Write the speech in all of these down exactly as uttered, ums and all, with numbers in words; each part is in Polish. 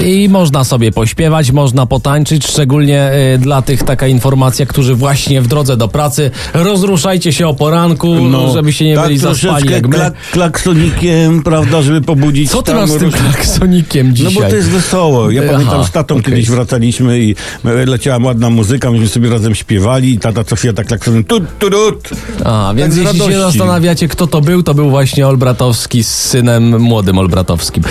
I można sobie pośpiewać, można potańczyć, szczególnie dla tych taka informacja, którzy właśnie w drodze do pracy. Rozruszajcie się o poranku, no, żeby się nie tak byli zaspani jak my. Klak, klaksonikiem, prawda, żeby pobudzić. Co ty masz z tym klaksonikiem dzisiaj? No bo to jest wesoło. Ja Aha, pamiętam, z tatą okay. kiedyś wracaliśmy i leciała ładna muzyka, myśmy sobie razem śpiewali i tata Sofia tak klaksonem tut, tut. A, więc tak jeśli się zastanawiacie, kto to był, to był właśnie Olbratowski z synem młodym Olbratowskim.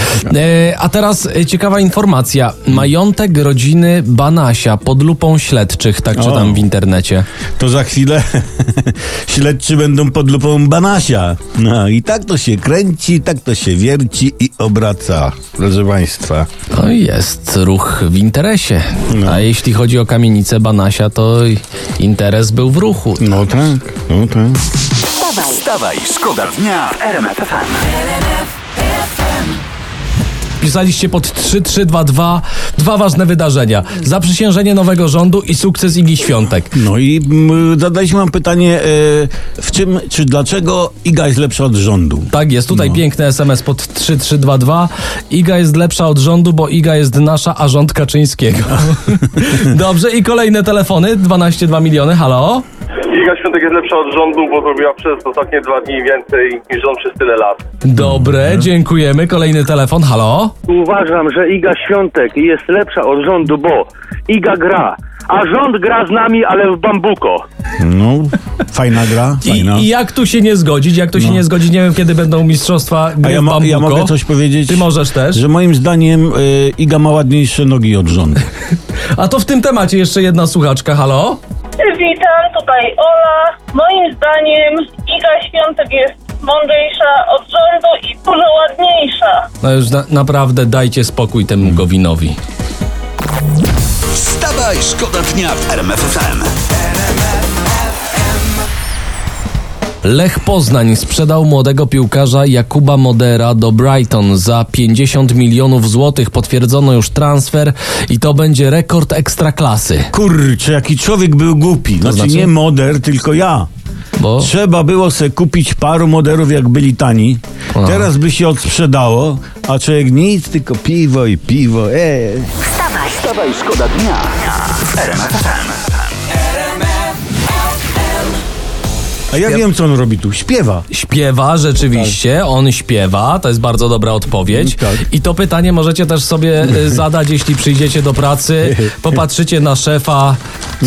A teraz ciekawa informacja. Majątek rodziny Banasia pod lupą śledczych, tak czytam w internecie. To za chwilę śledczy będą pod lupą Banasia. No i tak to się kręci, tak to się wierci i obraca. Proszę państwa. To jest ruch w interesie. No. A jeśli chodzi o kamienicę Banasia, to interes był w ruchu. Tak? No tak, no tak. Stawaj, stawaj, szkoda dnia w R M F F M. Pisaliście pod trzy trzy dwa dwa dwa ważne wydarzenia. Zaprzysiężenie nowego rządu i sukces Igi Świątek. No i m, zadaliśmy wam pytanie, y, w czym, czy dlaczego Iga jest lepsza od rządu? Tak jest, tutaj no. Piękny S M S pod trzy trzy dwa dwa. Iga jest lepsza od rządu, bo Iga jest nasza, a rząd Kaczyńskiego. Dobrze, i kolejne telefony. dwanaście przecinek dwa miliony, halo? Iga Świątek jest lepsza od rządu, bo zrobiła przez ostatnie dwa dni więcej niż rząd przez tyle lat. Dobre, dziękujemy. Kolejny telefon, halo? Uważam, że Iga Świątek jest lepsza od rządu, bo Iga gra, a rząd gra z nami, ale w bambuko. No, fajna gra, fajna. I, i jak tu się nie zgodzić, jak tu no. się nie zgodzić, nie wiem kiedy będą mistrzostwa gry a ja ma, w bambuko. Ja mogę coś powiedzieć? Ty możesz też. Że moim zdaniem y, Iga ma ładniejsze nogi od rządu. A to w tym temacie jeszcze jedna słuchaczka, halo? Witam, tutaj Ola. Moim zdaniem Iga Świątek jest mądrzejsza od rządu i dużo ładniejsza. No już na, naprawdę dajcie spokój temu Gowinowi. Wstawaj, szkoda dnia w R M F F M. Lech Poznań sprzedał młodego piłkarza Jakuba Modera do Brighton za pięćdziesiąt milionów złotych. Potwierdzono już transfer i to będzie rekord ekstraklasy. Kurczę, jaki człowiek był głupi. Znaczy, znaczy? nie Moder, tylko ja. Bo? Trzeba było se kupić paru Moderów, jak byli tani. A. Teraz by się odsprzedało, a człowiek nic, tylko piwo i piwo. Eee. Wstawaj, wstawaj, szkoda dnia. R M F M. A ja wiem, co on robi tu. Śpiewa. Śpiewa, rzeczywiście. Tak. On śpiewa. To jest bardzo dobra odpowiedź. Tak. I to pytanie możecie też sobie zadać, jeśli przyjdziecie do pracy. Popatrzycie na szefa.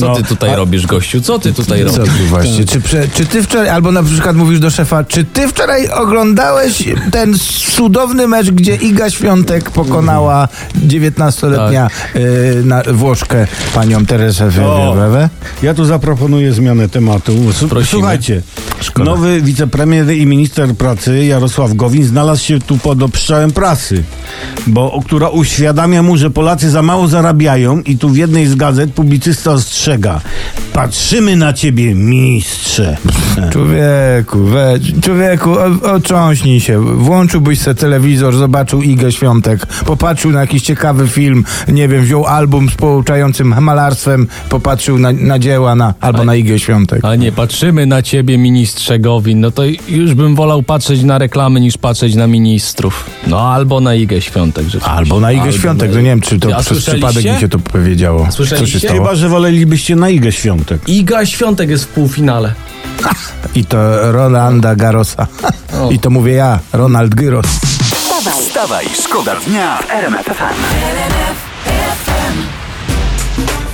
Co no. ty tutaj A... robisz, gościu? Co ty tutaj robisz? Co ty właśnie? Czy, prze, czy ty wczoraj, albo na przykład mówisz do szefa, czy ty wczoraj oglądałeś ten cudowny mecz, gdzie Iga Świątek pokonała dziewiętnastoletnia tak. y, na Włoszkę panią Teresę Wiewewę? Ja tu zaproponuję zmianę tematu. Prosimy. Słuchajcie. Szkoda. Nowy wicepremier i minister pracy Jarosław Gowin znalazł się tu pod obstrzałem prasy, bo, która uświadamia mu, że Polacy za mało zarabiają i tu w jednej z gazet publicysta ostrzega. Patrzymy na ciebie, ministrze. Człowieku, we, człowieku, o, otrząśnij się. Włączyłbyś se telewizor, zobaczył Igę Świątek, popatrzył na jakiś ciekawy film, nie wiem, wziął album z pouczającym malarstwem, popatrzył na, na dzieła na, albo a, na Igę Świątek. A nie, patrzymy na ciebie, ministrze Gowin, no to już bym wolał patrzeć na reklamy niż patrzeć na ministrów. No albo na Igę Świątek. Albo na Igę albo Świątek, na... no nie wiem, czy to ja przez przypadek mi się to powiedziało. Co się stało? Chyba, że wolelibyście na Igę Świątek. Iga Świątek jest w półfinale. Ha! I to Rolanda Garosa. O. I to mówię ja, Ronald Gyros. Stawaj, stawaj, szkoda dnia w R M F F M.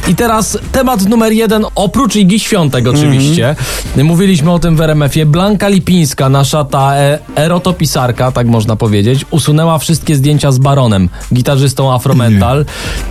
I teraz temat numer jeden, oprócz Igi Świątek oczywiście. Mm-hmm. Mówiliśmy o tym w R M F-ie. Blanka Lipińska, nasza ta e- erotopisarka, tak można powiedzieć, usunęła wszystkie zdjęcia z Baronem, gitarzystą Afromental,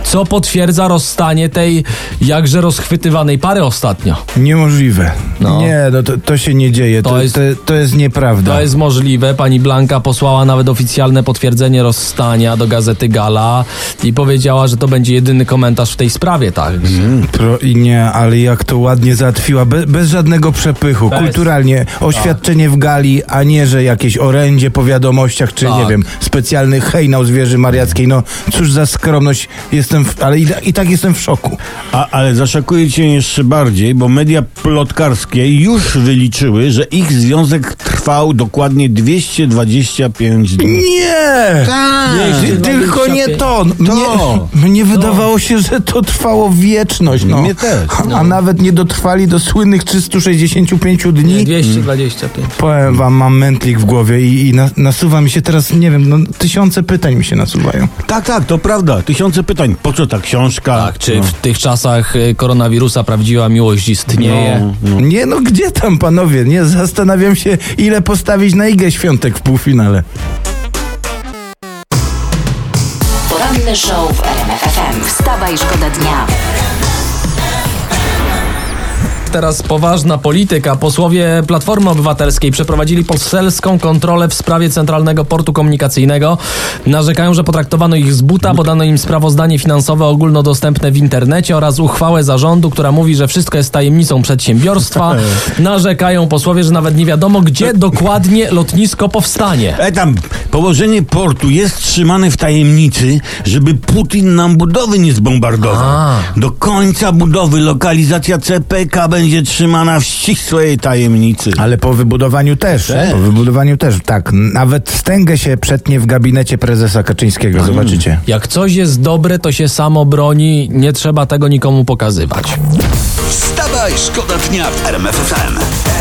co potwierdza rozstanie tej jakże rozchwytywanej pary ostatnio. Niemożliwe. No. Nie, no to, to się nie dzieje. To, to, jest, to, to jest nieprawda. To jest możliwe. Pani Blanka posłała nawet oficjalne potwierdzenie rozstania do gazety Gala i powiedziała, że to będzie jedyny komentarz w tej sprawie, tak? Mm, tro, nie, ale jak to ładnie załatwiła. Be, bez żadnego przepychu. Bez. Kulturalnie. Oświadczenie tak. w gali, a nie, że jakieś orędzie po wiadomościach, czy tak. nie wiem, specjalny hejnał z Wieży Mariackiej. No cóż za skromność. Jestem, w, ale i, i tak jestem w szoku. A, ale zaszokuje cię jeszcze bardziej, bo media plotkarskie już wyliczyły, że ich związek trwał dokładnie dwieście dwadzieścia pięć dni. Nie! Tak. Tylko nie to. Mnie, to. mnie wydawało się, że to trwało wieczność. No. Mnie też. No. A nawet nie dotrwali do słynnych trzystu sześćdziesięciu pięciu dni. Nie, dwieście dwadzieścia pięć. Powiem wam, mam mętlik w głowie i, i na, nasuwa mi się teraz, nie wiem, no, tysiące pytań mi się nasuwają. Tak, tak, to prawda. Tysiące pytań. Po co ta książka? Tak, czy no. w tych czasach koronawirusa prawdziwa miłość istnieje? No, no. Nie, no gdzie tam, panowie? Nie, zastanawiam się, ile postawić na Igę Świątek w półfinale. Poranny show w R M F F M. Wstawa i szkoda dnia. Teraz poważna polityka. Posłowie Platformy Obywatelskiej przeprowadzili poselską kontrolę w sprawie Centralnego Portu Komunikacyjnego. Narzekają, że potraktowano ich z buta, podano im sprawozdanie finansowe ogólnodostępne w internecie oraz uchwałę zarządu, która mówi, że wszystko jest tajemnicą przedsiębiorstwa. Narzekają posłowie, że nawet nie wiadomo, gdzie dokładnie lotnisko powstanie. E tam, położenie portu jest trzymane w tajemnicy, żeby Putin nam budowy nie zbombardował. A. Do końca budowy lokalizacja C P K będzie trzymana w ścisłej tajemnicy. Ale po wybudowaniu też. też. Po wybudowaniu też, tak. Nawet wstęgę się przetnie w gabinecie prezesa Kaczyńskiego. Hmm. Zobaczycie. Jak coś jest dobre, to się samo broni. Nie trzeba tego nikomu pokazywać. Wstawaj, szkoda dnia w R M F F M.